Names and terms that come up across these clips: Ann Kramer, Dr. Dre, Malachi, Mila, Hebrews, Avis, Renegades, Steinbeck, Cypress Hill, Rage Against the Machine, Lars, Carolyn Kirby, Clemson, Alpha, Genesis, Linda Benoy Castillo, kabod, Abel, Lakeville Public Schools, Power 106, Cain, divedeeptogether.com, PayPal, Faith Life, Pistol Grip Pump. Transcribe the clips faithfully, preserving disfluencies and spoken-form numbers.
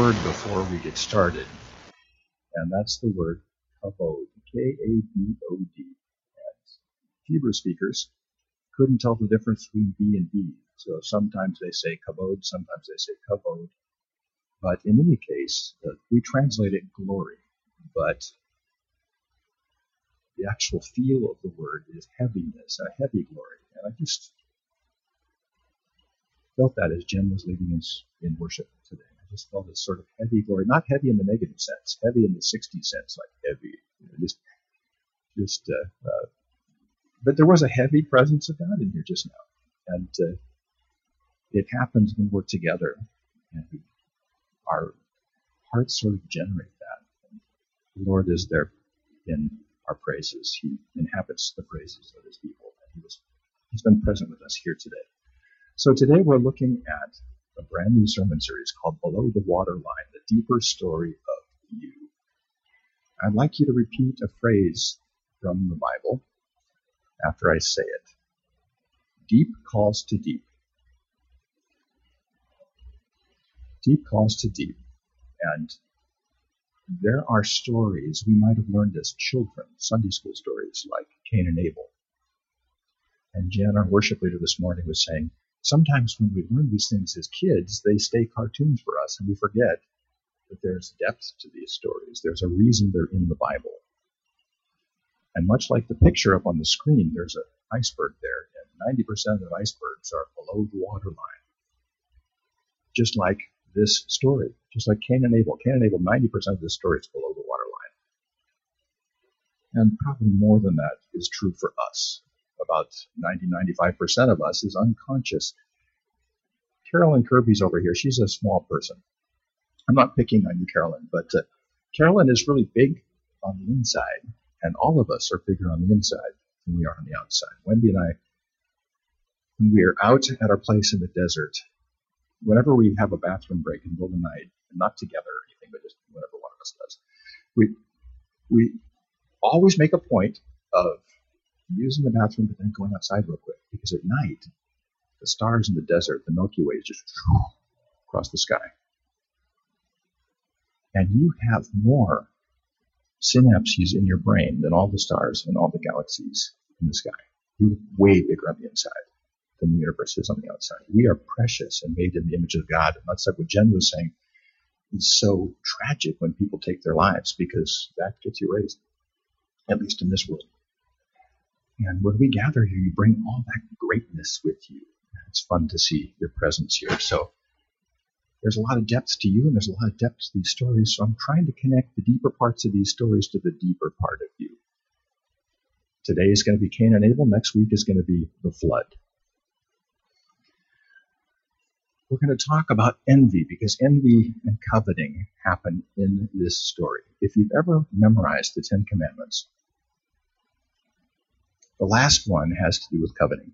word before we get started, and that's the word kabod, K A B O D. And Hebrew speakers couldn't tell the difference between B and D, so sometimes they say kabod, sometimes they say kabod. But in any case, uh, we translate it glory, but the actual feel of the word is heaviness, a heavy glory. And I just felt that as Jen was leading us in worship today. I just felt this sort of heavy glory, not heavy in the negative sense, heavy in the sixty sense, like heavy. You know, just, just. Uh, uh, but there was a heavy presence of God in here just now. And uh, it happens when we're together and we our hearts sort of generate that. And the Lord is there in our praises. He inhabits the praises of his people. And he was, he's been present with us here today. So today we're looking at a brand new sermon series called Below the Waterline, The Deeper Story of You. I'd like you to repeat a phrase from the Bible after I say it. Deep calls to deep. Deep calls to deep, and there are stories we might have learned as children, Sunday school stories like Cain and Abel. And Jan, our worship leader this morning, was saying, sometimes when we learn these things as kids, they stay cartoons for us, and we forget that there's depth to these stories. There's a reason they're in the Bible. And much like the picture up on the screen, there's an iceberg there, and ninety percent of icebergs are below the waterline, just like this story, just like Cain and Abel. Cain and Abel, ninety percent of this story is below the waterline. And probably more than that is true for us. About ninety, ninety-five percent of us is unconscious. Carolyn Kirby's over here. She's a small person. I'm not picking on you, Carolyn, but uh, Carolyn is really big on the inside, and all of us are bigger on the inside than we are on the outside. Wendy and I, when we are out at our place in the desert, whenever we have a bathroom break in the middle of the night, and not together or anything, but just whatever one of us does, we we always make a point of using the bathroom, but then going outside real quick, because at night, the stars in the desert, the Milky Way, is just across the sky. And you have more synapses in your brain than all the stars and all the galaxies in the sky. You're way bigger on the inside than the universe is on the outside. We are precious and made in the image of God. And that's like what Jen was saying. It's so tragic when people take their lives, because that gets erased, at least in this world. And when we gather here, you bring all that greatness with you. It's fun to see your presence here. So there's a lot of depth to you, and there's a lot of depth to these stories. So I'm trying to connect the deeper parts of these stories to the deeper part of you. Today is going to be Cain and Abel. Next week is going to be the flood. We're going to talk about envy, because envy and coveting happen in this story. If you've ever memorized the Ten Commandments, the last one has to do with coveting.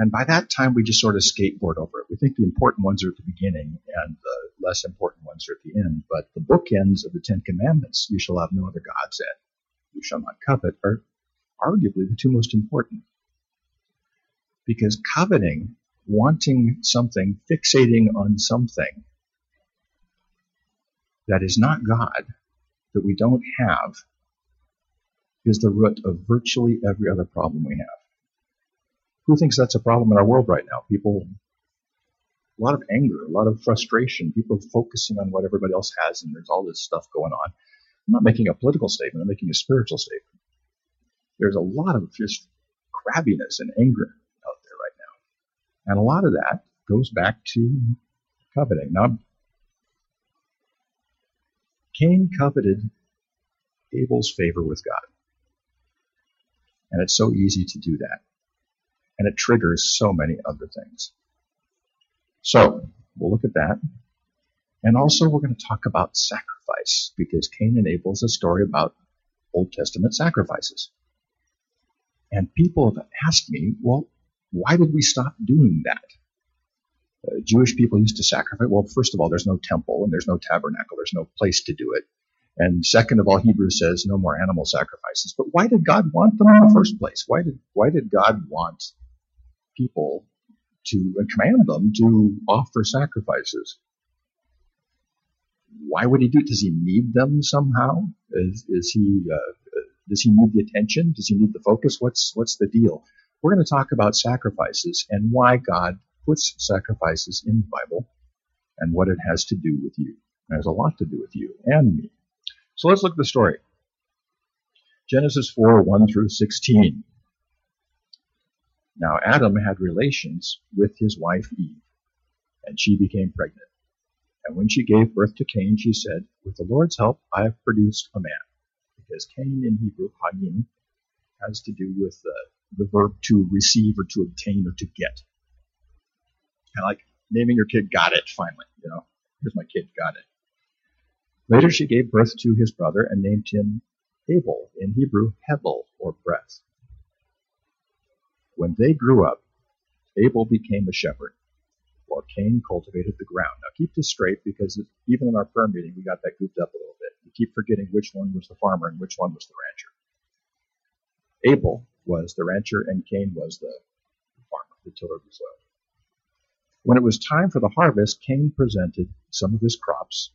And by that time, we just sort of skateboard over it. We think the important ones are at the beginning and the less important ones are at the end. But the bookends of the Ten Commandments, you shall have no other gods, and you shall not covet, are arguably the two most important. Because coveting, wanting something, fixating on something that is not God, that we don't have, is the root of virtually every other problem we have. Who thinks that's a problem in our world right now? People, a lot of anger, a lot of frustration, people focusing on what everybody else has, and there's all this stuff going on. I'm not making a political statement, I'm making a spiritual statement. There's a lot of just crabbiness and anger. And a lot of that goes back to coveting. Now, Cain coveted Abel's favor with God. And it's so easy to do that. And it triggers so many other things. So, we'll look at that. And also, we're going to talk about sacrifice, because Cain and Abel is a story about Old Testament sacrifices. And people have asked me, well, why did we stop doing that? Uh, Jewish people used to sacrifice. Well, first of all, there's no temple and there's no tabernacle. There's no place to do it. And second of all, Hebrews says no more animal sacrifices. But why did God want them in the first place? Why did why did God want people to uh, command them to offer sacrifices? why would he do it? Does he need them somehow? Is, is he, uh, does he need the attention? Does he need the focus? What's, what's the deal? We're going to talk about sacrifices and why God puts sacrifices in the Bible and what it has to do with you. It has a lot to do with you and me. So let's look at the story. Genesis four, one through sixteen. Now Adam had relations with his wife Eve, and she became pregnant. And when she gave birth to Cain, she said, "With the Lord's help, I have produced a man." Because Cain in Hebrew, hagin, has to do with uh, the verb to receive or to obtain or to get. Kind of like naming your kid, got it, finally. You know, here's my kid, got it. Later, she gave birth to his brother and named him Abel, in Hebrew, hebel, or breath. When they grew up, Abel became a shepherd, while Cain cultivated the ground. Now keep this straight, because even in our prayer meeting, we got that goofed up a little bit. We keep forgetting which one was the farmer and which one was the rancher. Abel was the rancher, and Cain was the farmer, the tiller of the soil. When it was time for the harvest, Cain presented some of his crops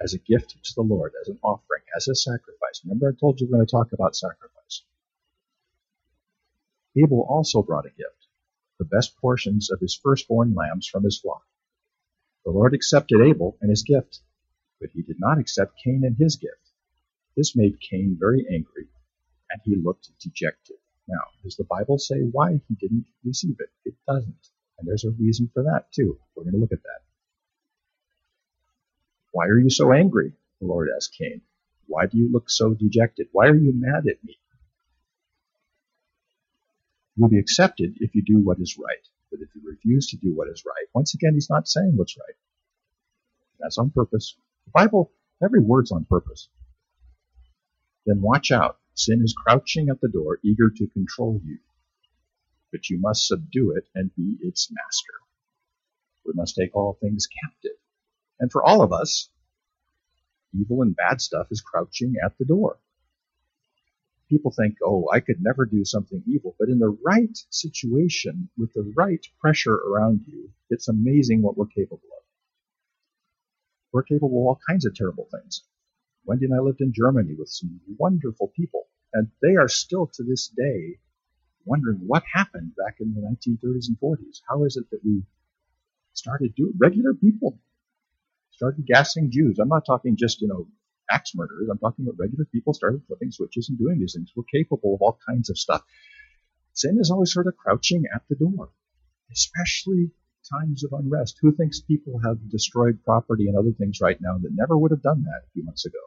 as a gift to the Lord, as an offering, as a sacrifice. Remember, I told you we're going to talk about sacrifice. Abel also brought a gift, the best portions of his firstborn lambs from his flock. The Lord accepted Abel and his gift, but he did not accept Cain and his gift. This made Cain very angry, and he looked dejected. Now, does the Bible say why he didn't receive it? It doesn't. And there's a reason for that, too. We're going to look at that. "Why are you so angry?" the Lord asked Cain. "Why do you look so dejected? Why are you mad at me? You'll be accepted if you do what is right. But if you refuse to do what is right," once again, he's not saying what's right. That's on purpose. The Bible, every word's on purpose. "Then watch out. Sin is crouching at the door, eager to control you. But you must subdue it and be its master." We must take all things captive. And for all of us, evil and bad stuff is crouching at the door. People think, oh, I could never do something evil. But in the right situation, with the right pressure around you, it's amazing what we're capable of. We're capable of all kinds of terrible things. Wendy and I lived in Germany with some wonderful people, and they are still to this day wondering what happened back in the nineteen thirties and forties. How is it that we started doing regular people, started gassing Jews? I'm not talking just, you know, axe murderers. I'm talking about regular people started flipping switches and doing these things. We're capable of all kinds of stuff. Sin is always sort of crouching at the door, especially times of unrest. Who thinks people have destroyed property and other things right now that never would have done that a few months ago?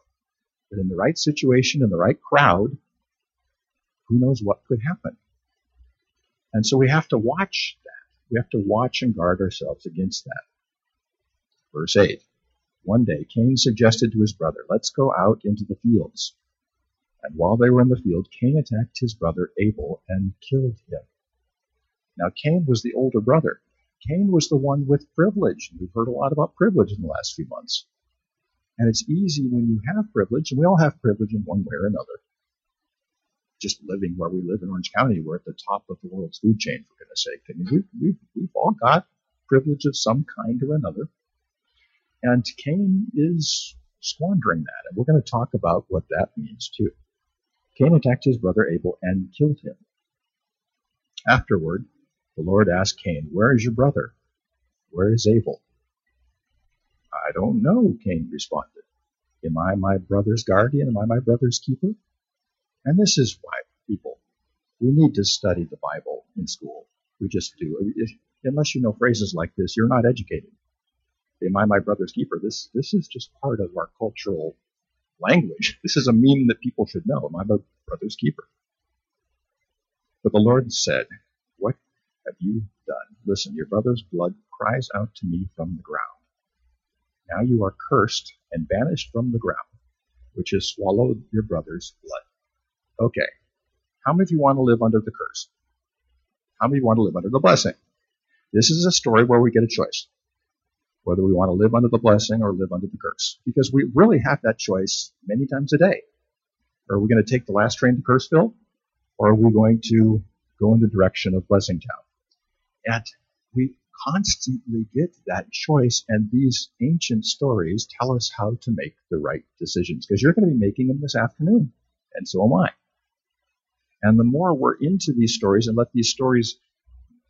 But in the right situation, in the right crowd, who knows what could happen? And so we have to watch that. We have to watch and guard ourselves against that. Verse eight. One day, Cain suggested to his brother, "Let's go out into the fields." And while they were in the field, Cain attacked his brother Abel and killed him. Now, Cain was the older brother. Cain was the one with privilege. We've heard a lot about privilege in the last few months. And it's easy when you have privilege, and we all have privilege in one way or another. Just living where we live in Orange County, we're at the top of the world's food chain, for goodness sake. I mean, we've, we've, we've all got privilege of some kind or another. And Cain is squandering that. And we're going to talk about what that means, too. Cain attacked his brother Abel and killed him. Afterward, the Lord asked Cain, "Where is your brother? Where is Abel?" "I don't know," Cain responded. "Am I my brother's guardian? Am I my brother's keeper?" And this is why, people, we need to study the Bible in school. We just do. If, unless you know phrases like this, you're not educated. "Am I my brother's keeper?" This this is just part of our cultural language. This is a meme that people should know. "Am I my brother's keeper?" But the Lord said, "What have you done? Listen, your brother's blood cries out to me from the ground. Now you are cursed and banished from the ground, which has swallowed your brother's blood." Okay, how many of you want to live under the curse? How many want to live under the blessing? This is a story where we get a choice, whether we want to live under the blessing or live under the curse. Because we really have that choice many times a day. Are we going to take the last train to Curseville? Or are we going to go in the direction of Blessing Town? And we constantly get that choice, and these ancient stories tell us how to make the right decisions, because you're going to be making them this afternoon, and so am I. And the more we're into these stories and let these stories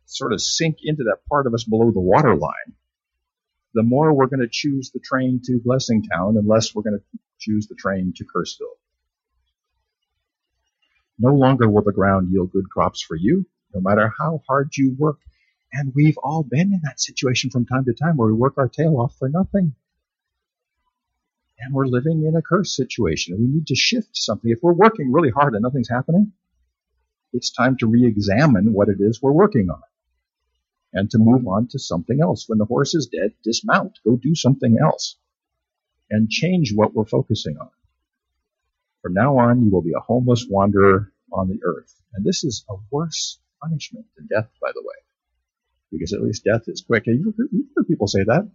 sort of sink into that part of us below the waterline, the more we're going to choose the train to Blessingtown, unless we're going to choose the train to Curseville. No longer will the ground yield good crops for you, no matter how hard you work. And we've all been in that situation from time to time, where we work our tail off for nothing. And we're living in a curse situation. We need to shift something. If we're working really hard and nothing's happening, it's time to re-examine what it is we're working on and to move on to something else. When the horse is dead, dismount, go do something else, and change what we're focusing on. From now on, you will be a homeless wanderer on the earth. And this is a worse punishment than death, by the way, because at least death is quick. You've heard, you've heard people say that.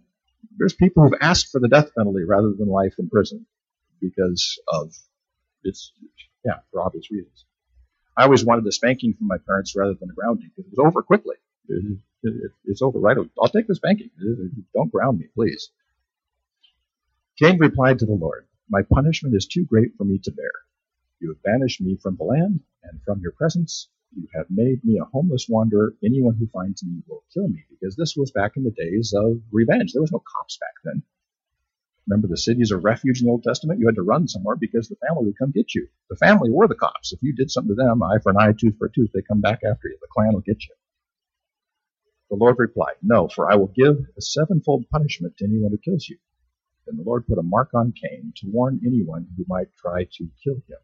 There's people who've asked for the death penalty rather than life in prison because of it's, yeah, for obvious reasons. I always wanted the spanking from my parents rather than the grounding, because it was over quickly. It, it, it's over right away. I'll take the spanking. Don't ground me, please. Cain replied to the Lord, "My punishment is too great for me to bear. You have banished me from the land and from your presence. You have made me a homeless wanderer. Anyone who finds me will kill me," because this was back in the days of revenge. There was no cops back then. Remember the cities of refuge in the Old Testament? You had to run somewhere because the family would come get you. The family were the cops. If you did something to them, eye for an eye, tooth for a tooth, they come back after you. The clan will get you. The Lord replied, "No, for I will give a sevenfold punishment to anyone who kills you." Then the Lord put a mark on Cain to warn anyone who might try to kill him.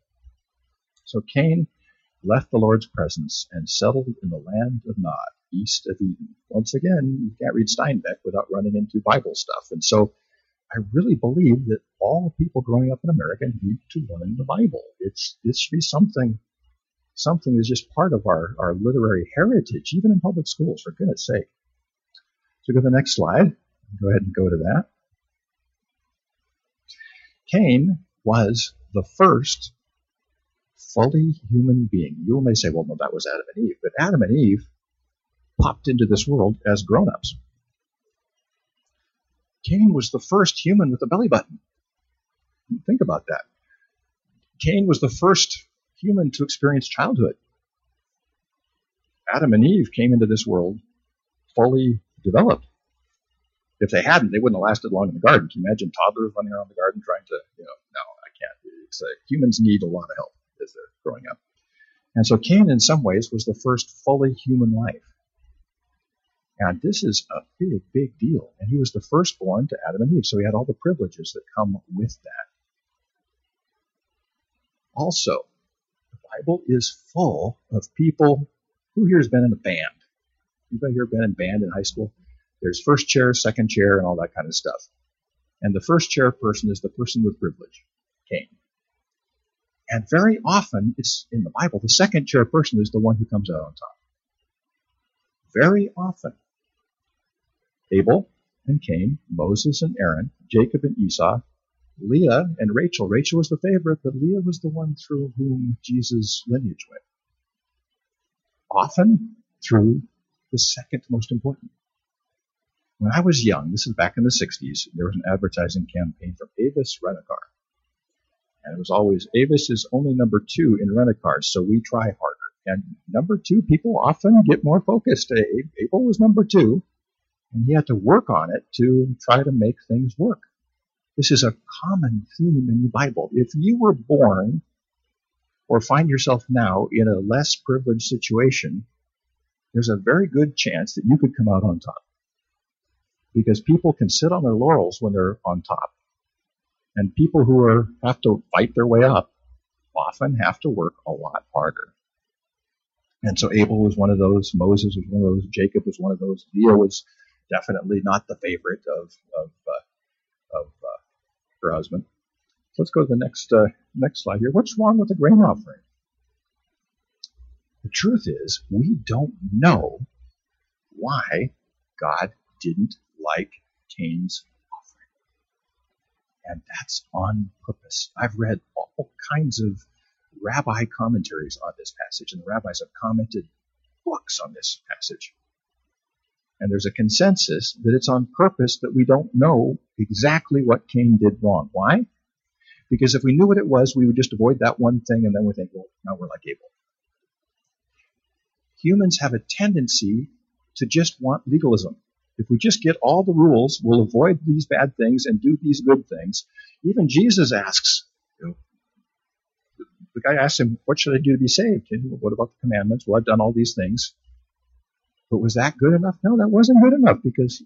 So Cain left the Lord's presence and settled in the land of Nod, east of Eden. Once again, you can't read Steinbeck without running into Bible stuff. And so I really believe that all people growing up in America need to learn the Bible. It's it should be something something that's just part of our, our literary heritage, even in public schools, for goodness sake. So go to the next slide. Go ahead and go to that. Cain was the first fully human being. You may say, well, no, that was Adam and Eve. But Adam and Eve popped into this world as grown-ups. Cain was the first human with a belly button. Think about that. Cain was the first human to experience childhood. Adam and Eve came into this world fully developed. If they hadn't, they wouldn't have lasted long in the garden. Can you imagine toddlers running around the garden trying to, you know, no, I can't. It's, uh, humans need a lot of help as they're growing up. And so Cain, in some ways, was the first fully human life. And this is a big, big deal. And he was the firstborn to Adam and Eve, so he had all the privileges that come with that. Also, the Bible is full of people. Who here has been in a band? Anybody here been in band in high school? There's first chair, second chair, and all that kind of stuff. And the first chair person is the person with privilege, Cain. And very often, it's in the Bible, the second chair person is the one who comes out on top. Very often. Abel and Cain, Moses and Aaron, Jacob and Esau, Leah and Rachel. Rachel was the favorite, but Leah was the one through whom Jesus' lineage went. Often through the second most important. When I was young, this is back in the sixties, there was an advertising campaign for Avis Rent-A-Car. And it was always, Avis is only number two in rent-a-cars, so we try harder. And number two, people often get more focused. Abel was number two, and he had to work on it to try to make things work. This is a common theme in the Bible. If you were born or find yourself now in a less privileged situation, there's a very good chance that you could come out on top. Because people can sit on their laurels when they're on top. And people who are have to fight their way up often have to work a lot harder. And so Abel was one of those, Moses was one of those, Jacob was one of those, Leah was definitely not the favorite of of, uh, of uh, her husband. So let's go to the next uh, next slide here. What's wrong with the grain offering? The truth is, we don't know why God didn't like Cain's offering. And that's on purpose. I've read all kinds of rabbi commentaries on this passage, and the rabbis have commented books on this passage. And there's a consensus that it's on purpose that we don't know exactly what Cain did wrong. Why? Because if we knew what it was, we would just avoid that one thing, and then we think, well, now we're like Abel. Humans have a tendency to just want legalism. If we just get all the rules, we'll avoid these bad things and do these good things. Even Jesus asks, you know, the guy asked him, what should I do to be saved? And what about the commandments? Well, I've done all these things. But was that good enough? No, that wasn't good enough, because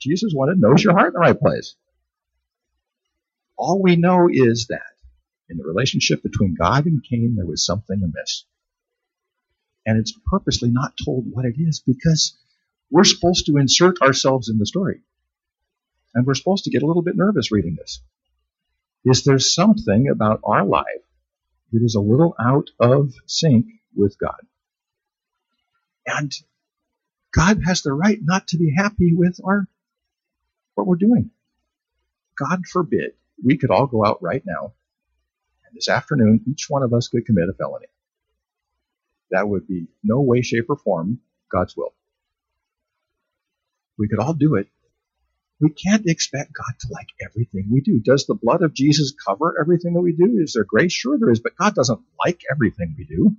Jesus wanted to know is your heart in the right place. All we know is that in the relationship between God and Cain, there was something amiss. And it's purposely not told what it is, because we're supposed to insert ourselves in the story. And we're supposed to get a little bit nervous reading this. Is there something about our life that is a little out of sync with God? And God has the right not to be happy with our what we're doing. God forbid we could all go out right now, and this afternoon each one of us could commit a felony. That would be no way, shape, or form God's will. We could all do it. We can't expect God to like everything we do. Does the blood of Jesus cover everything that we do? Is there grace? Sure there is, but God doesn't like everything we do.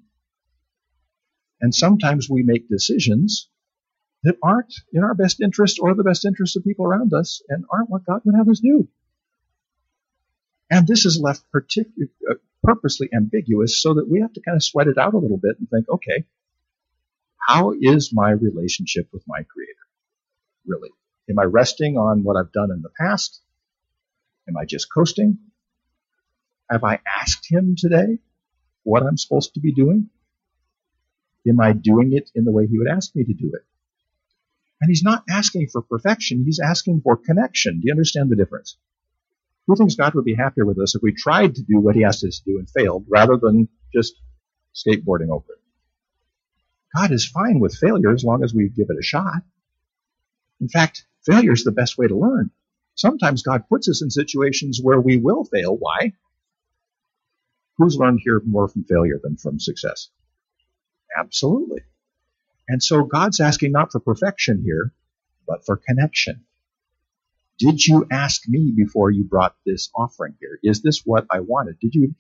And sometimes we make decisions that aren't in our best interest or the best interest of people around us, and aren't what God would have us do. And this is left particularly, uh, purposely ambiguous, so that we have to kind of sweat it out a little bit and think, okay, how is my relationship with my Creator, really? Am I resting on what I've done in the past? Am I just coasting? Have I asked Him today what I'm supposed to be doing? Am I doing it in the way He would ask me to do it? And He's not asking for perfection. He's asking for connection. Do you understand the difference? Who thinks God would be happier with us if we tried to do what He asked us to do and failed, rather than just skateboarding over it? God is fine with failure as long as we give it a shot. In fact, failure is the best way to learn. Sometimes God puts us in situations where we will fail. Why? Who's learned here more from failure than from success? Absolutely. And so God's asking not for perfection here, but for connection. Did you ask me before you brought this offering here? Is this what I wanted? Did you?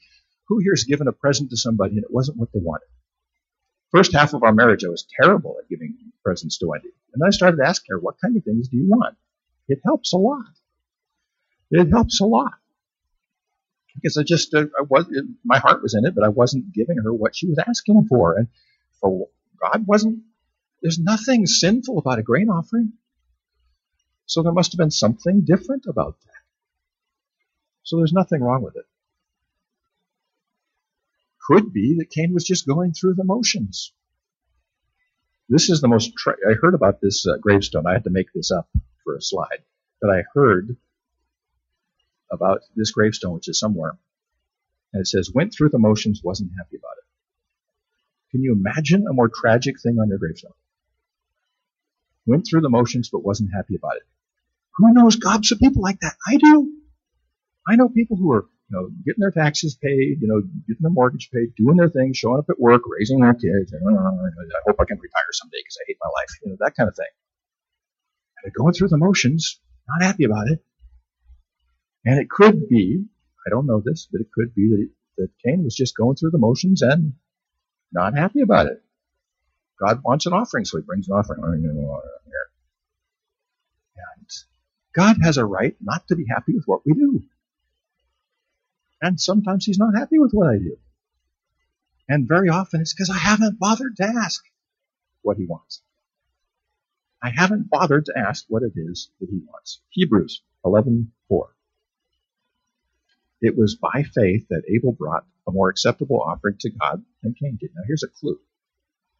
Who here has given a present to somebody and it wasn't what they wanted? First half of our marriage, I was terrible at giving presents to Wendy. And I started asking her, what kind of things do you want? It helps a lot. It helps a lot. Because I just, uh, I was, it, my heart was in it, but I wasn't giving her what she was asking for. And for God wasn't, there's nothing sinful about a grain offering. So there must have been something different about that. So there's nothing wrong with it. Could be that Cain was just going through the motions. This is the most, tra- I heard about this uh, gravestone. I had to make this up for a slide. But I heard about this gravestone, which is somewhere. And it says, went through the motions, wasn't happy about it. Can you imagine a more tragic thing on your gravestone? Went through the motions, but wasn't happy about it. Who knows gobs of people like that? I do. I know people who are, you know, getting their taxes paid, you know, getting their mortgage paid, doing their thing, showing up at work, raising their kids. And, oh, I hope I can retire someday because I hate my life. You know, that kind of thing. And they're going through the motions, not happy about it. And it could be, I don't know this, but it could be that, that Cain was just going through the motions and not happy about it. God wants an offering, so He brings an offering. And God has a right not to be happy with what we do. And sometimes He's not happy with what I do. And very often it's because I haven't bothered to ask what He wants. I haven't bothered to ask what it is that He wants. Hebrews eleven four. It was by faith that Abel brought a more acceptable offering to God than Cain did. Now here's a clue,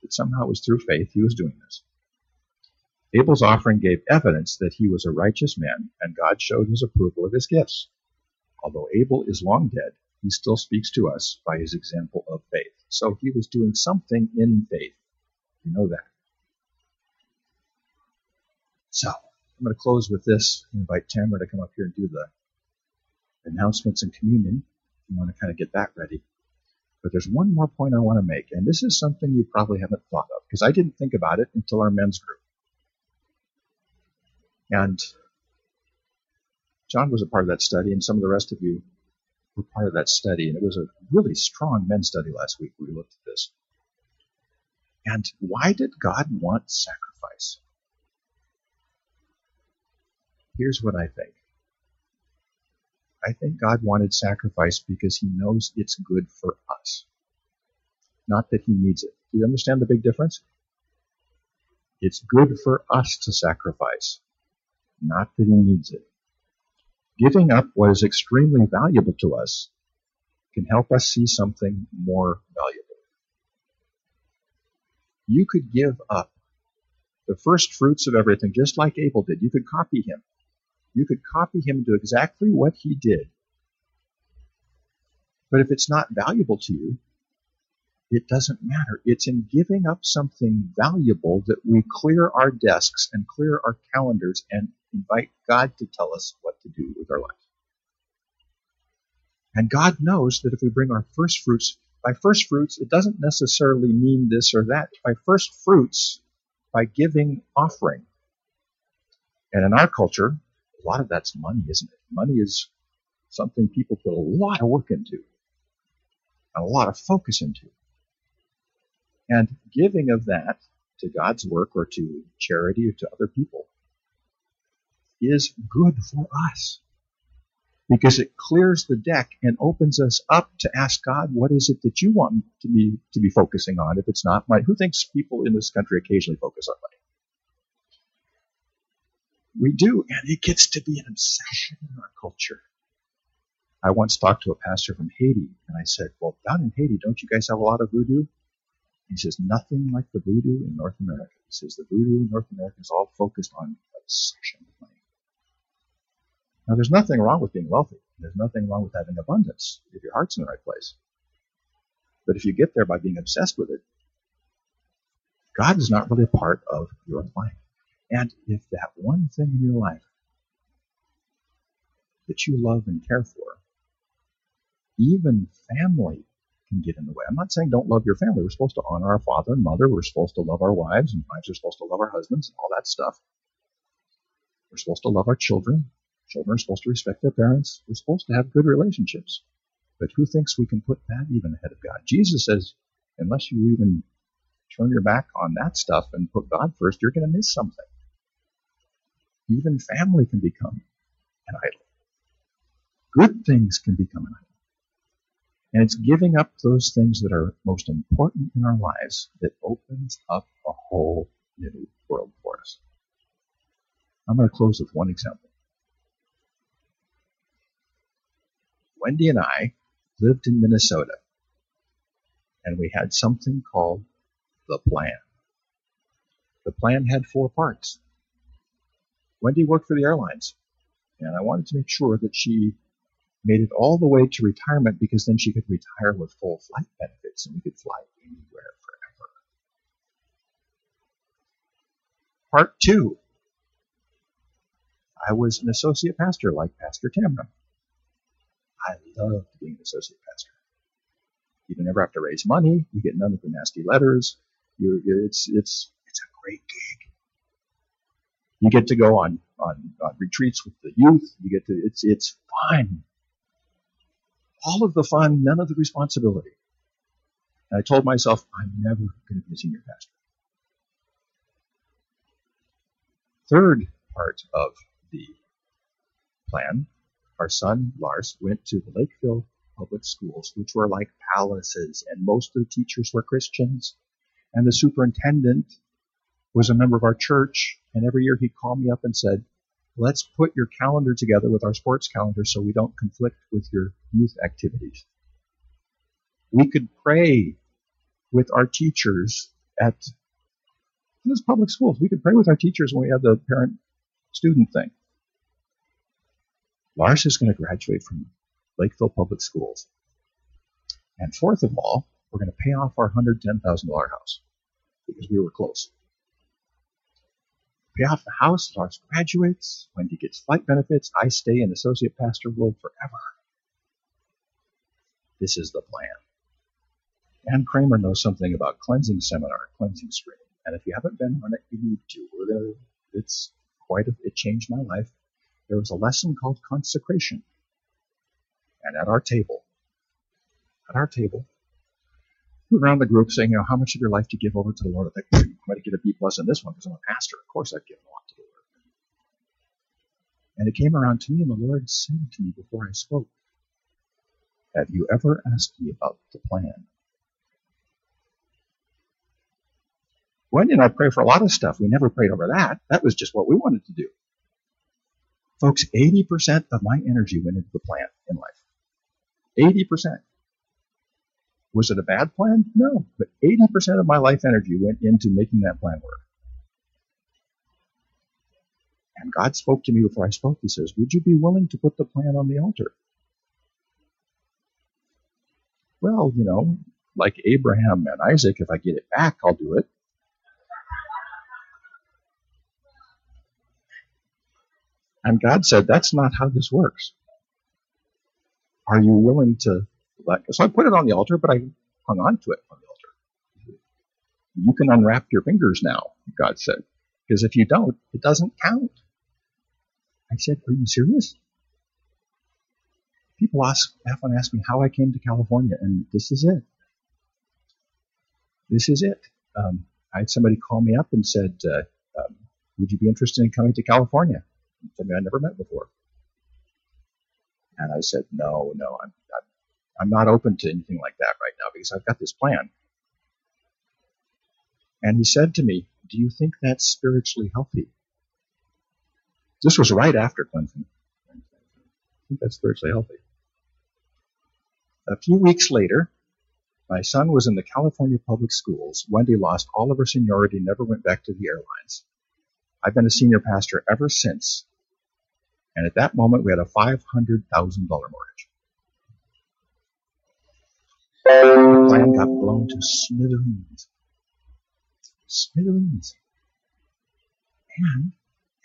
that somehow it was through faith he was doing this. Abel's offering gave evidence that he was a righteous man, and God showed His approval of his gifts. Although Abel is long dead, he still speaks to us by his example of faith. So he was doing something in faith. You know that. So I'm going to close with this and invite Tamara to come up here and do the announcements and communion. You want to kind of get that ready. But there's one more point I want to make, and this is something you probably haven't thought of, because I didn't think about it until our men's group. And John was a part of that study, and some of the rest of you were part of that study. And it was a really strong men's study last week. We looked at this. And why did God want sacrifice? Here's what I think. I think God wanted sacrifice because he knows it's good for us. Not that he needs it. Do you understand the big difference? It's good for us to sacrifice. Not that he needs it. Giving up what is extremely valuable to us can help us see something more valuable. You could give up the first fruits of everything, just like Abel did. You could copy him. You could copy him and do exactly what he did. But if it's not valuable to you, it doesn't matter. It's in giving up something valuable that we clear our desks and clear our calendars and invite God to tell us what to do with our life. And God knows that if we bring our first fruits, by first fruits, it doesn't necessarily mean this or that. By first fruits, by giving offering. And in our culture, a lot of that's money, isn't it? Money is something people put a lot of work into, and a lot of focus into. And giving of that to God's work or to charity or to other people is good for us because it clears the deck and opens us up to ask God, what is it that you want to be, to be focusing on if it's not money? Who thinks people in this country occasionally focus on money? We do, and it gets to be an obsession in our culture. I once talked to a pastor from Haiti, and I said, well, down in Haiti, don't you guys have a lot of voodoo? He says, nothing like the voodoo in North America. He says, the voodoo in North America is all focused on obsession with money. Now, there's nothing wrong with being wealthy. There's nothing wrong with having abundance if your heart's in the right place. But if you get there by being obsessed with it, God is not really a part of your life. And if that one thing in your life that you love and care for, even family can get in the way. I'm not saying don't love your family. We're supposed to honor our father and mother. We're supposed to love our wives, and wives are supposed to love our husbands and all that stuff. We're supposed to love our children. Children are supposed to respect their parents. We're supposed to have good relationships. But who thinks we can put that even ahead of God? Jesus says, unless you even turn your back on that stuff and put God first, you're going to miss something. Even family can become an idol. Good things can become an idol. And it's giving up those things that are most important in our lives that opens up a whole new world for us. I'm going to close with one example. Wendy and I lived in Minnesota, and we had something called the plan. The plan had four parts. Wendy worked for the airlines, and I wanted to make sure that she made it all the way to retirement because then she could retire with full flight benefits and we could fly anywhere forever. Part two. I was an associate pastor like Pastor Tamra. I loved being an associate pastor. You don't ever have to raise money. You get none of the nasty letters. You, it's, it's, it's a great gig. You get to go on, on, on retreats with the youth. You get to, it's, it's fun. All of the fun, none of the responsibility. And I told myself, I'm never going to be a senior pastor. Third part of the plan, our son, Lars, went to the Lakeville Public Schools, which were like palaces, and most of the teachers were Christians. And the superintendent was a member of our church, and every year he'd call me up and said, let's put your calendar together with our sports calendar so we don't conflict with your youth activities. We could pray with our teachers at those public schools. We could pray with our teachers when we had the parent-student thing. Lars is going to graduate from Lakeville Public Schools. And fourth of all, we're going to pay off our one hundred ten thousand dollars house because we were close. Pay off the house, Lars graduates, Wendy gets flight benefits, I stay in associate pastor role forever. This is the plan. Ann Kramer knows something about cleansing seminar, cleansing stream, and if you haven't been on it, you need to. We're gonna, it's quite a, it changed my life. There was a lesson called consecration. And at our table, at our table, we were around the group saying, you know, how much of your life do you give over to the Lord? I think, I'm going to get a B plus on this one because I'm a pastor. Of course I've given a lot to the Lord. And it came around to me, and the Lord said to me before I spoke, have you ever asked me about the plan? Wendy and I pray for a lot of stuff. We never prayed over that. That was just what we wanted to do. Folks, eighty percent of my energy went into the plan in life. eighty percent. Was it a bad plan? No. But eighty percent of my life energy went into making that plan work. And God spoke to me before I spoke. He says, would you be willing to put the plan on the altar? Well, you know, like Abraham and Isaac, if I get it back, I'll do it. And God said, that's not how this works. Are you willing to let go? So I put it on the altar, but I hung on to it on the altar. You can unwrap your fingers now, God said, because if you don't, it doesn't count. I said, are you serious? People ask, often ask me how I came to California, and this is it. This is it. Um, I had somebody call me up and said, uh, um, would you be interested in coming to California? Somebody I never met before. And I said, no, no, I'm not, I'm not open to anything like that right now because I've got this plan. And he said to me, do you think that's spiritually healthy? This was right after Clemson. I think that's spiritually healthy. A few weeks later, my son was in the California public schools. Wendy lost all of her seniority and never went back to the airlines. I've been a senior pastor ever since. And at that moment, we had a five hundred thousand dollars mortgage. The plan got blown to smithereens. Smithereens. And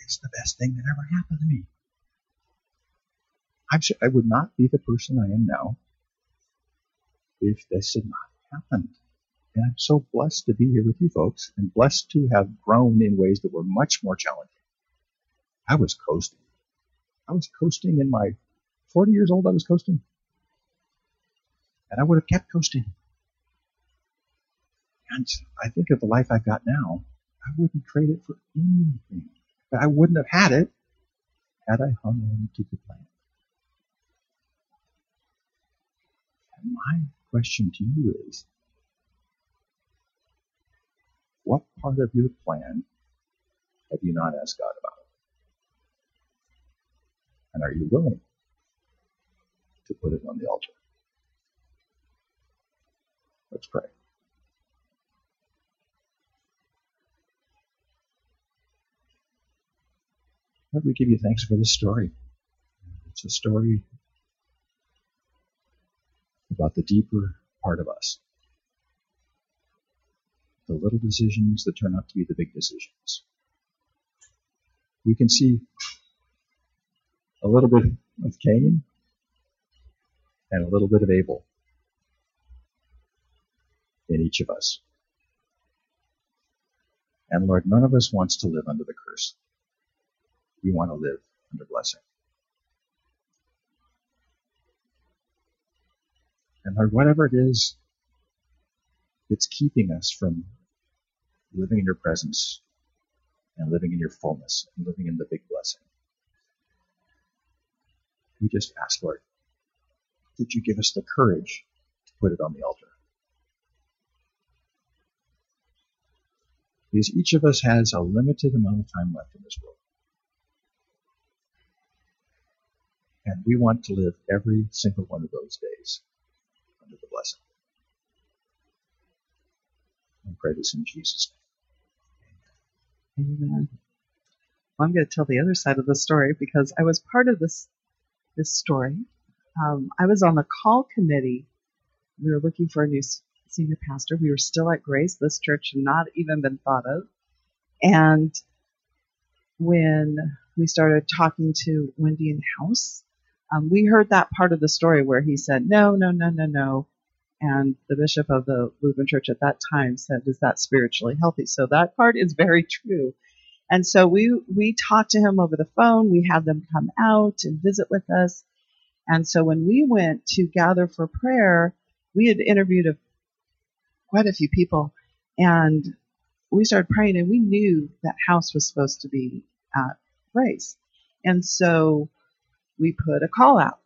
it's the best thing that ever happened to me. I'm sure I would not be the person I am now if this had not happened. And I'm so blessed to be here with you folks and blessed to have grown in ways that were much more challenging. I was coasting. I was coasting in my forty years old, I was coasting. And I would have kept coasting. And I think of the life I've got now, I wouldn't trade it for anything. But I wouldn't have had it had I hung on to the plan. And my question to you is, what part of your plan have you not asked God about? And are you willing to put it on the altar? Let's pray. Lord, we give you thanks for this story. It's a story about the deeper part of us. The little decisions that turn out to be the big decisions. We can see a little bit of Cain and a little bit of Abel in each of us. And Lord, none of us wants to live under the curse. We want to live under blessing. And Lord, whatever it is that's keeping us from living in your presence and living in your fullness and living in the big blessing, we just ask, Lord, did you give us the courage to put it on the altar? Because each of us has a limited amount of time left in this world. And we want to live every single one of those days under the blessing. And pray this in Jesus' name. Amen. Amen. Well, I'm going to tell the other side of the story because I was part of this This story. Um, I was on the call committee. We were looking for a new senior pastor. We were still at Grace. This church had not even been thought of. And when we started talking to Wendy and House, um, we heard that part of the story where he said, no, no, no, no, no. And the bishop of the Lutheran church at that time said, is that spiritually healthy? So that part is very true. And so we, we talked to him over the phone. We had them come out and visit with us. And so when we went to gather for prayer, we had interviewed a, quite a few people, and we started praying, and we knew that house was supposed to be at Grace. And so we put a call out.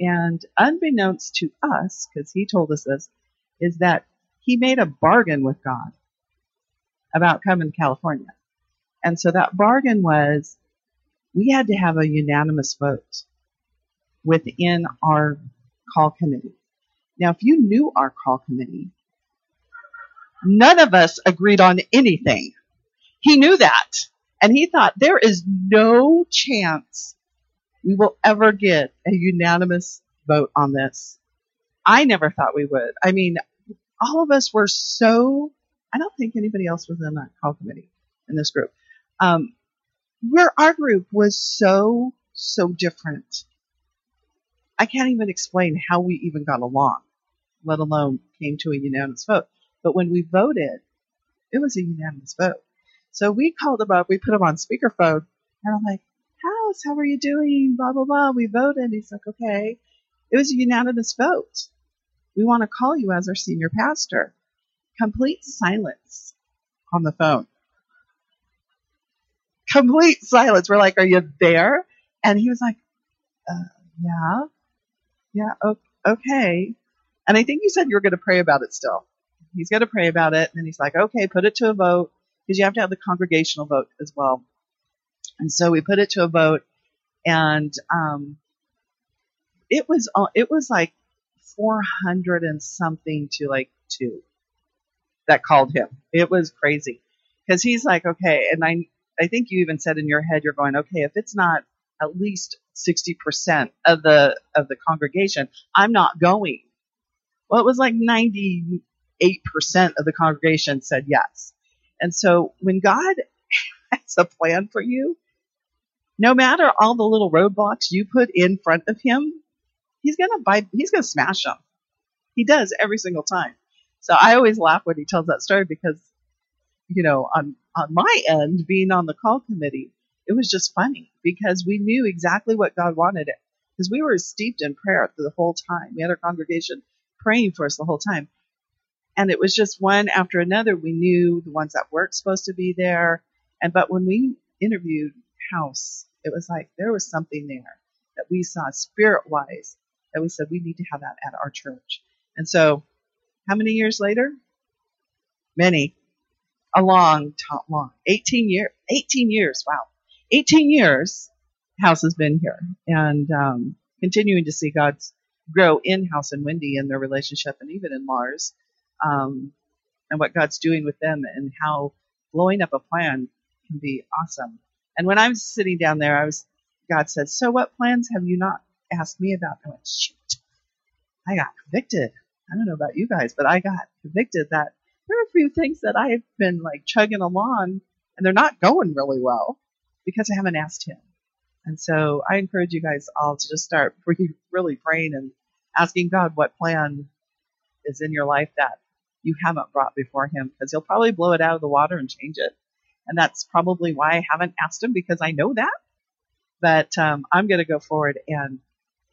And unbeknownst to us, because he told us this, is that he made a bargain with God about coming to California. And so that bargain was, we had to have a unanimous vote within our call committee. Now, if you knew our call committee, none of us agreed on anything. He knew that. And he thought, there is no chance we will ever get a unanimous vote on this. I never thought we would. I mean, all of us were so, I don't think anybody else was in that call committee in this group. Um, where our group was so, so different. I can't even explain how we even got along, let alone came to a unanimous vote. But when we voted, it was a unanimous vote. So we called him up. We put him on speakerphone. And I'm like, House, how are you doing? Blah, blah, blah. We voted. He's like, okay. It was a unanimous vote. We want to call you as our senior pastor. Complete silence on the phone. Complete silence. We're like, are you there? And he was like, uh, yeah. Yeah, okay. And I think you said you were going to pray about it still. He's going to pray about it. And then he's like, okay, put it to a vote. Because you have to have the congregational vote as well. And so we put it to a vote, and um, it was it was like four hundred and something to like two that called him. It was crazy because he's like, okay, and I I think you even said in your head, you're going, okay, if it's not at least sixty percent of the of the congregation, I'm not going. Well, it was like ninety-eight percent of the congregation said yes. And so when God has a plan for you, no matter all the little roadblocks you put in front of him, he's going to buy, he's going to smash them. He does every single time. So I always laugh when he tells that story because, you know, on, on my end, being on the call committee, it was just funny because we knew exactly what God wanted it because we were steeped in prayer the whole time. We had our congregation praying for us the whole time. And it was just one after another. We knew the ones that weren't supposed to be there. And but when we interviewed House, it was like there was something there that we saw spirit-wise that we said we need to have that at our church. And so how many years later? Many. A long, long. eighteen years. eighteen years. Wow. eighteen years House has been here and um, continuing to see God's grow in House and Wendy and their relationship and even in Lars. Um, and what God's doing with them and how blowing up a plan can be awesome. And when I was sitting down there, I was, God said, so what plans have you not asked me about? I went, shoot, I got convicted. I don't know about you guys, but I got convicted that there are a few things that I've been like chugging along and they're not going really well because I haven't asked him. And so I encourage you guys all to just start really praying and asking God what plan is in your life that you haven't brought before him because he'll probably blow it out of the water and change it. And that's probably why I haven't asked him because I know that. But um, I'm going to go forward and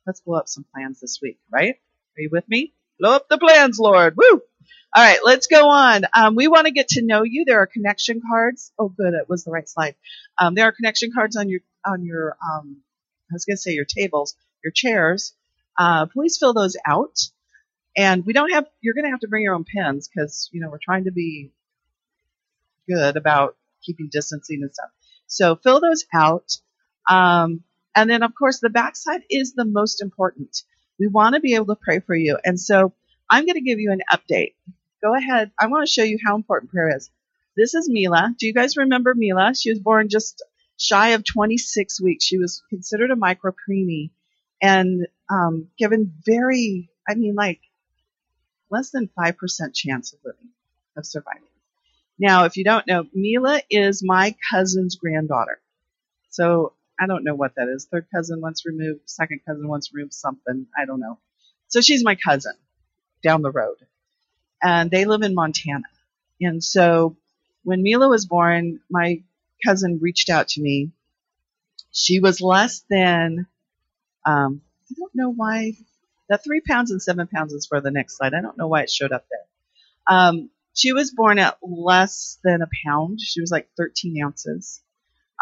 let's blow up some plans this week, right? Are you with me? Blow up the plans, Lord. Woo! All right, let's go on. Um, we want to get to know you. There are connection cards. Oh, good. It was the right slide. Um, there are connection cards on your, on your um, I was going to say your tables, your chairs. Uh, please fill those out. And we don't have, you're going to have to bring your own pens because, you know, we're trying to be good about keeping distancing and stuff. So fill those out. Um, and then, of course, the backside is the most important. We want to be able to pray for you. And so I'm going to give you an update. Go ahead. I want to show you how important prayer is. This is Mila. Do you guys remember Mila? She was born just shy of twenty-six weeks. She was considered a micropreemie and um, given very, I mean, like, less than five percent chance of living, of surviving. Now, if you don't know, Mila is my cousin's granddaughter. So I don't know what that is. Third cousin once removed, second cousin once removed, something. I don't know. So she's my cousin down the road. And they live in Montana. And so when Mila was born, my cousin reached out to me. She was less than, um, I don't know why, the three pounds and seven pounds is for the next slide. I don't know why it showed up there. Um, she was born at less than a pound. She was like thirteen ounces,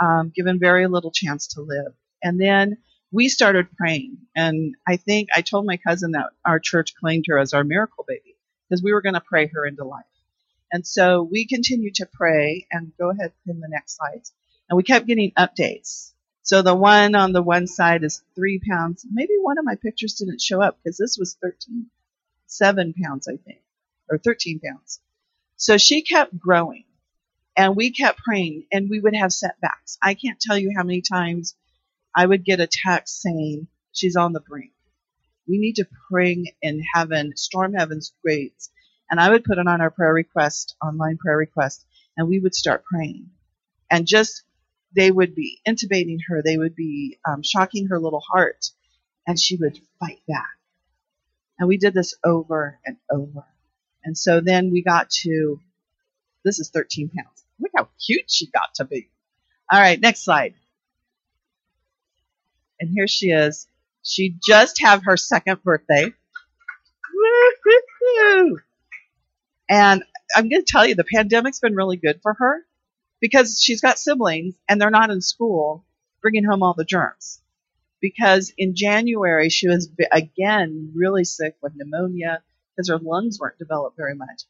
um, given very little chance to live. And then we started praying. And I think I told my cousin that our church claimed her as our miracle baby because we were going to pray her into life. And so we continued to pray, and go ahead in the next slides. And we kept getting updates. So the one on the one side is three pounds. Maybe one of my pictures didn't show up because this was thirteen, seven pounds, I think, or thirteen pounds. So she kept growing, and we kept praying, and we would have setbacks. I can't tell you how many times I would get a text saying, she's on the brink. We need to pray in heaven, storm heaven's gates. And I would put it on our prayer request, online prayer request, and we would start praying. And just, they would be intubating her. They would be um, shocking her little heart, and she would fight back. And we did this over and over. And so then we got to, this is thirteen pounds. Look how cute she got to be. All right, next slide. And here she is. She just had her second birthday. Woo-hoo-hoo! And I'm going to tell you, the pandemic's been really good for her because she's got siblings and they're not in school bringing home all the germs. Because in January, she was, again, really sick with pneumonia because her lungs weren't developed very much.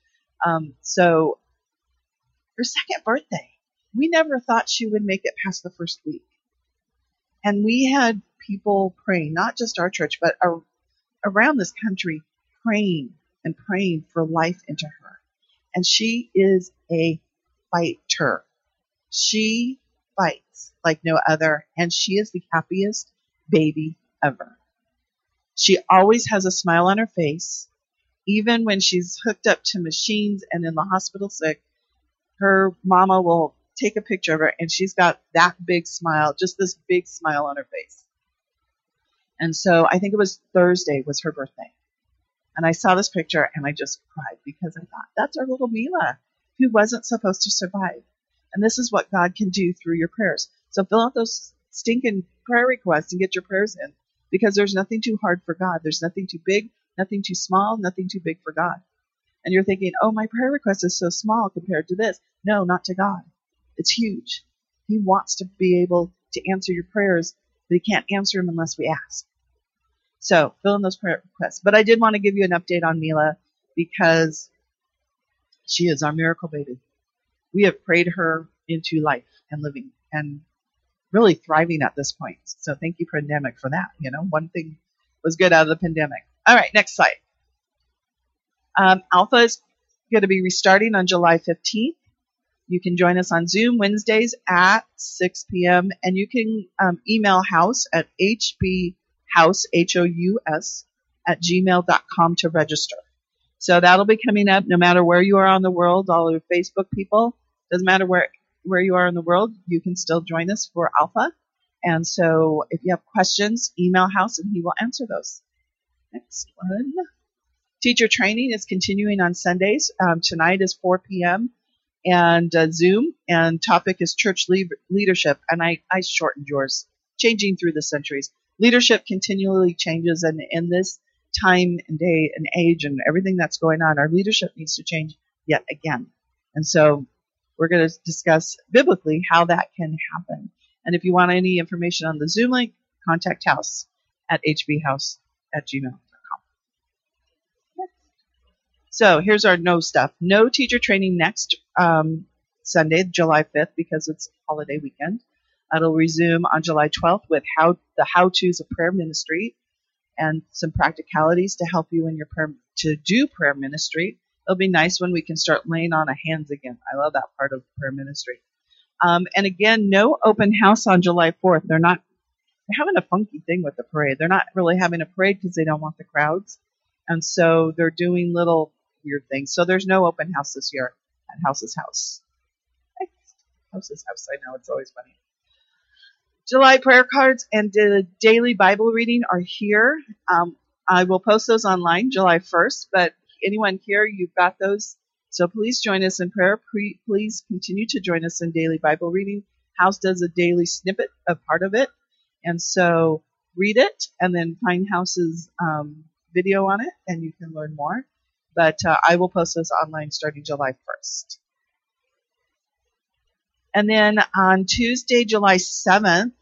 Um, so her second birthday, we never thought she would make it past the first week. And we had people praying, not just our church, but our, around this country, praying and praying for life into her. And she is a fighter. She fights like no other, and she is the happiest baby ever. She always has a smile on her face. Even when she's hooked up to machines and in the hospital sick, her mama will take a picture of her, and she's got that big smile, just this big smile on her face. And so I think it was Thursday was her birthday. And I saw this picture, and I just cried because I thought, that's our little Mila who wasn't supposed to survive. And this is what God can do through your prayers. So fill out those stinking prayer requests and get your prayers in, because there's nothing too hard for God. There's nothing too big, nothing too small, nothing too big for God. And you're thinking, oh, my prayer request is so small compared to this. No, not to God. It's huge. He wants to be able to answer your prayers, but he can't answer them unless we ask. So fill in those prayer requests. But I did want to give you an update on Mila because she is our miracle baby. We have prayed her into life and living and really thriving at this point. So thank you, pandemic, for that. You know, one thing was good out of the pandemic. All right, next slide. Um, Alpha is going to be restarting on July fifteenth. You can join us on Zoom Wednesdays at six p.m. And you can um, email house at hb. House, H O U S, at gmail dot com to register. So that'll be coming up no matter where you are on the world, all of the Facebook people, doesn't matter where, where you are in the world, you can still join us for Alpha. And so if you have questions, email House and he will answer those. Next one. Teacher training is continuing on Sundays. Um, tonight is four p.m. and uh, Zoom, and topic is church le- leadership. And I, I shortened yours, changing through the centuries. Leadership continually changes, and in this time and day and age and everything that's going on, our leadership needs to change yet again. And so we're going to discuss biblically how that can happen. And if you want any information on the Zoom link, contact House at hbhouse at gmail dot com. So here's our no stuff. No teacher training next um, Sunday, July fifth, because it's holiday weekend. It'll resume on July twelfth with how the how-tos of prayer ministry and some practicalities to help you in your prayer, to do prayer ministry. It'll be nice when we can start laying on of hands again. I love that part of prayer ministry. Um, and again, no open house on July fourth. They're not they're having a funky thing with the parade. They're not really having a parade because they don't want the crowds. And so they're doing little weird things. So there's no open house this year at House's House. House's House, I know, it's always funny. July prayer cards and the daily Bible reading are here. Um, I will post those online July first, but anyone here, you've got those. So please join us in prayer. Pre- please continue to join us in daily Bible reading. House does a daily snippet of part of it. And so read it and then find House's um, video on it, and you can learn more. But uh, I will post those online starting July first. And then on Tuesday, July seventh,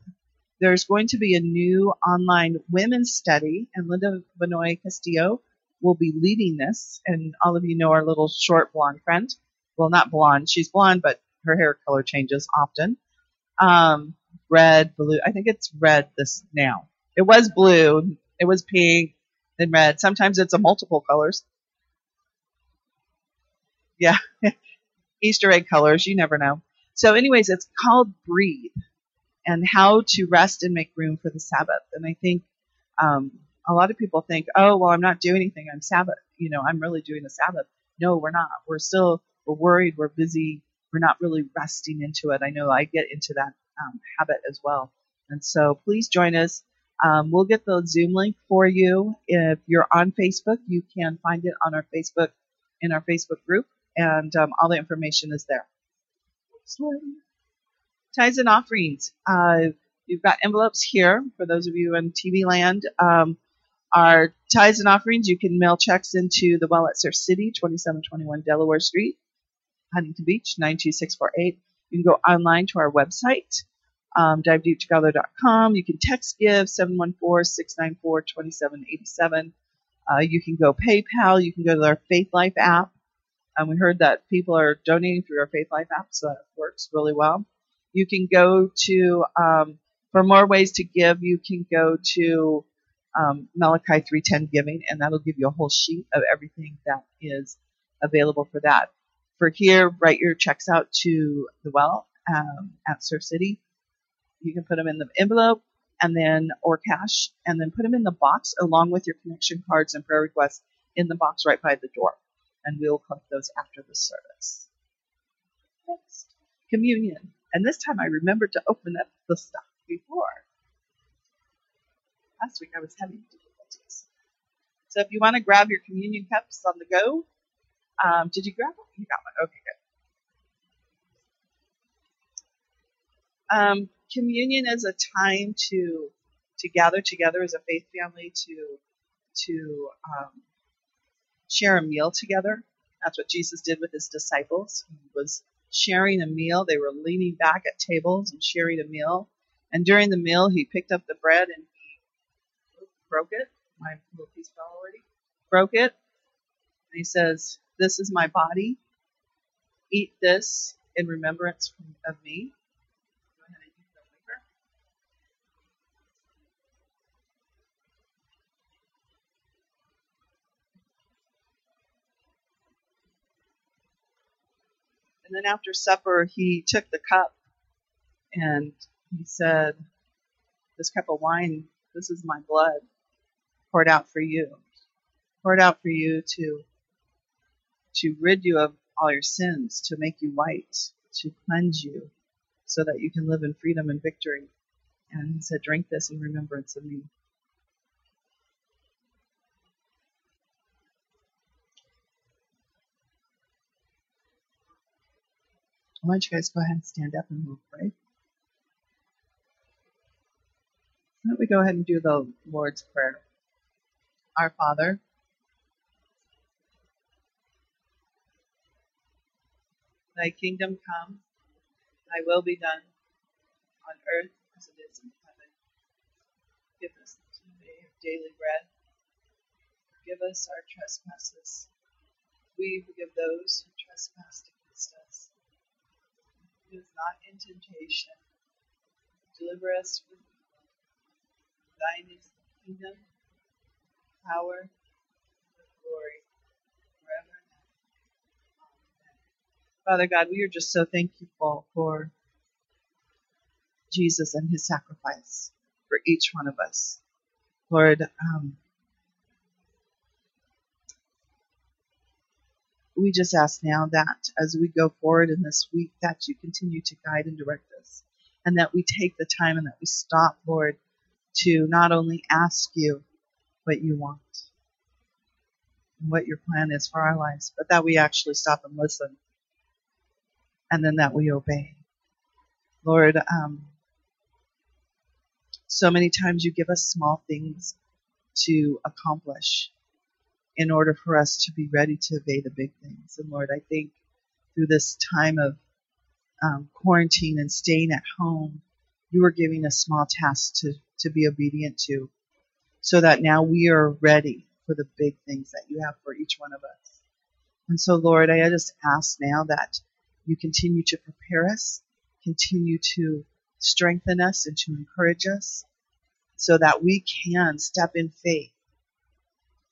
there's going to be a new online women's study, and Linda Benoy Castillo will be leading this. And all of you know our little short blonde friend. Well, not blonde. She's blonde, but her hair color changes often. Um, red, blue. I think it's red this now. It was blue. It was pink, then red. Sometimes it's a multiple colors. Yeah, Easter egg colors. You never know. So anyways, it's called Breathe, and how to rest and make room for the Sabbath. And I think um, a lot of people think, oh, well, I'm not doing anything. I'm Sabbath. You know, I'm really doing the Sabbath. No, we're not. We're still, we're worried. We're busy. We're not really resting into it. I know I get into that um, habit as well. And so please join us. Um, we'll get the Zoom link for you. If you're on Facebook, you can find it on our Facebook, in our Facebook group. And um, all the information is there. Tithes and offerings. Uh, you've got envelopes here for those of you in T V land. Um, our tithes and offerings, you can mail checks into the Well at Surf City, twenty-seven twenty-one Delaware Street, Huntington Beach, nine two six four eight. You can go online to our website, um, dive deep together dot com. You can text give, seven one four, six nine four, two seven eight seven. Uh, you can go PayPal. You can go to our Faith Life app. Um, we heard that people are donating through our Faith Life app, so that works really well. You can go to, um, for more ways to give, you can go to um, Malachi three ten Giving, and that'll give you a whole sheet of everything that is available for that. For here, write your checks out to the Well um, at Surf City. You can put them in the envelope and then, or cash, and then put them in the box along with your connection cards and prayer requests in the box right by the door. And we'll collect those after the service. Next, communion. And this time I remembered to open up the stuff before. Last week I was having difficulties. So if you want to grab your communion cups on the go, um, did you grab one? You got one. Okay, good. Um, communion is a time to to gather together as a faith family to to um, share a meal together. That's what Jesus did with his disciples. He was sharing a meal. They were leaning back at tables and sharing a meal. And during the meal, he picked up the bread and he broke it. My little piece fell already. Broke it. And he says, "This is my body. Eat this in remembrance of me." Go ahead and eat the wafer. And then after supper, he took the cup and he said, "This cup of wine, this is my blood poured out for you, poured out for you to, to rid you of all your sins, to make you white, to cleanse you so that you can live in freedom and victory." And he said, "Drink this in remembrance of me." Why don't you guys go ahead and stand up and we'll pray. Why don't we go ahead and do the Lord's Prayer. Our Father, thy kingdom come, thy will be done on earth as it is in heaven. Give us today our daily bread. Forgive us our trespasses. We forgive those who trespass against us. Lead us not in temptation. Deliver us from evil. Thine is the kingdom, the power, and the glory, forever and ever. Amen. Father God, we are just so thankful for Jesus and his sacrifice for each one of us. Lord, um, we just ask now that as we go forward in this week, that you continue to guide and direct us, and that we take the time and that we stop, Lord, to not only ask you what you want and what your plan is for our lives, but that we actually stop and listen, and then that we obey. Lord, um, so many times you give us small things to accomplish in order for us to be ready to evade the big things. And Lord, I think through this time of um, quarantine and staying at home, you are giving us small tasks to, to be obedient to, so that now we are ready for the big things that you have for each one of us. And so, Lord, I just ask now that you continue to prepare us, continue to strengthen us and to encourage us, so that we can step in faith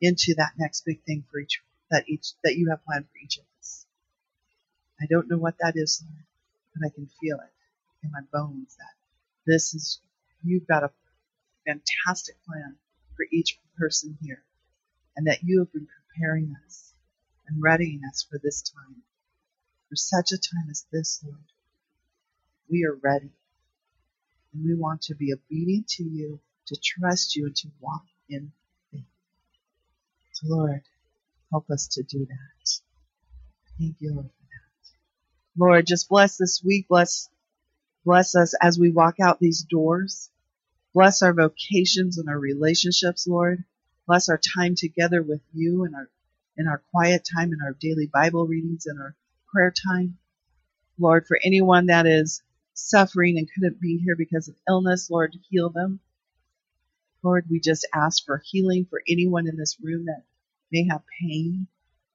into that next big thing for each that each that you have planned for each of us. I don't know what that is, Lord, but I can feel it in my bones that this is, you've got a fantastic plan for each person here, and that you have been preparing us and readying us for this time. For such a time as this, Lord, we are ready, and we want to be obedient to you, to trust you, and to walk in faith. So, Lord, help us to do that. Thank you, Lord, for that. Lord, just bless this week. Bless, bless us as we walk out these doors. Bless our vocations and our relationships, Lord. Bless our time together with you and our in our quiet time, in our daily Bible readings, and our prayer time. Lord, for anyone that is suffering and couldn't be here because of illness, Lord, heal them. Lord, we just ask for healing for anyone in this room that may have pain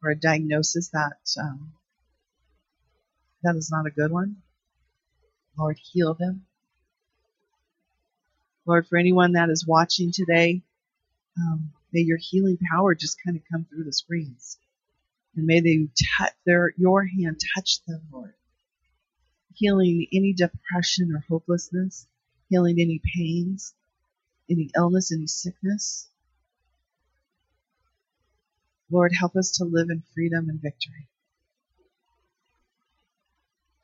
or a diagnosis that um, that is not a good one. Lord, heal them. Lord, for anyone that is watching today, um, may your healing power just kind of come through the screens, and may they touch their your hand touch them, Lord. Healing any depression or hopelessness, healing any pains, any illness, any sickness. Lord, help us to live in freedom and victory.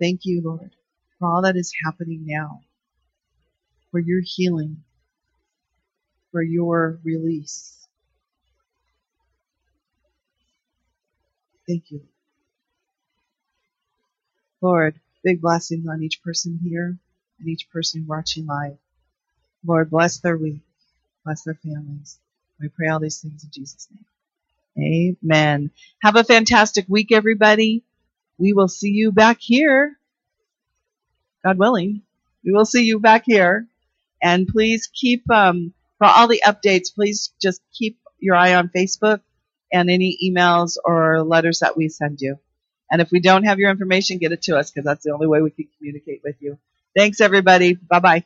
Thank you, Lord, for all that is happening now, for your healing, for your release. Thank you, Lord. Big blessings on each person here and each person watching live. Lord, bless their week. Bless their families. We pray all these things in Jesus' name. Amen. Have a fantastic week, everybody. We will see you back here. God willing, we will see you back here. And please keep, um, for all the updates, please just keep your eye on Facebook and any emails or letters that we send you. And if we don't have your information, get it to us, because that's the only way we can communicate with you. Thanks, everybody. Bye-bye.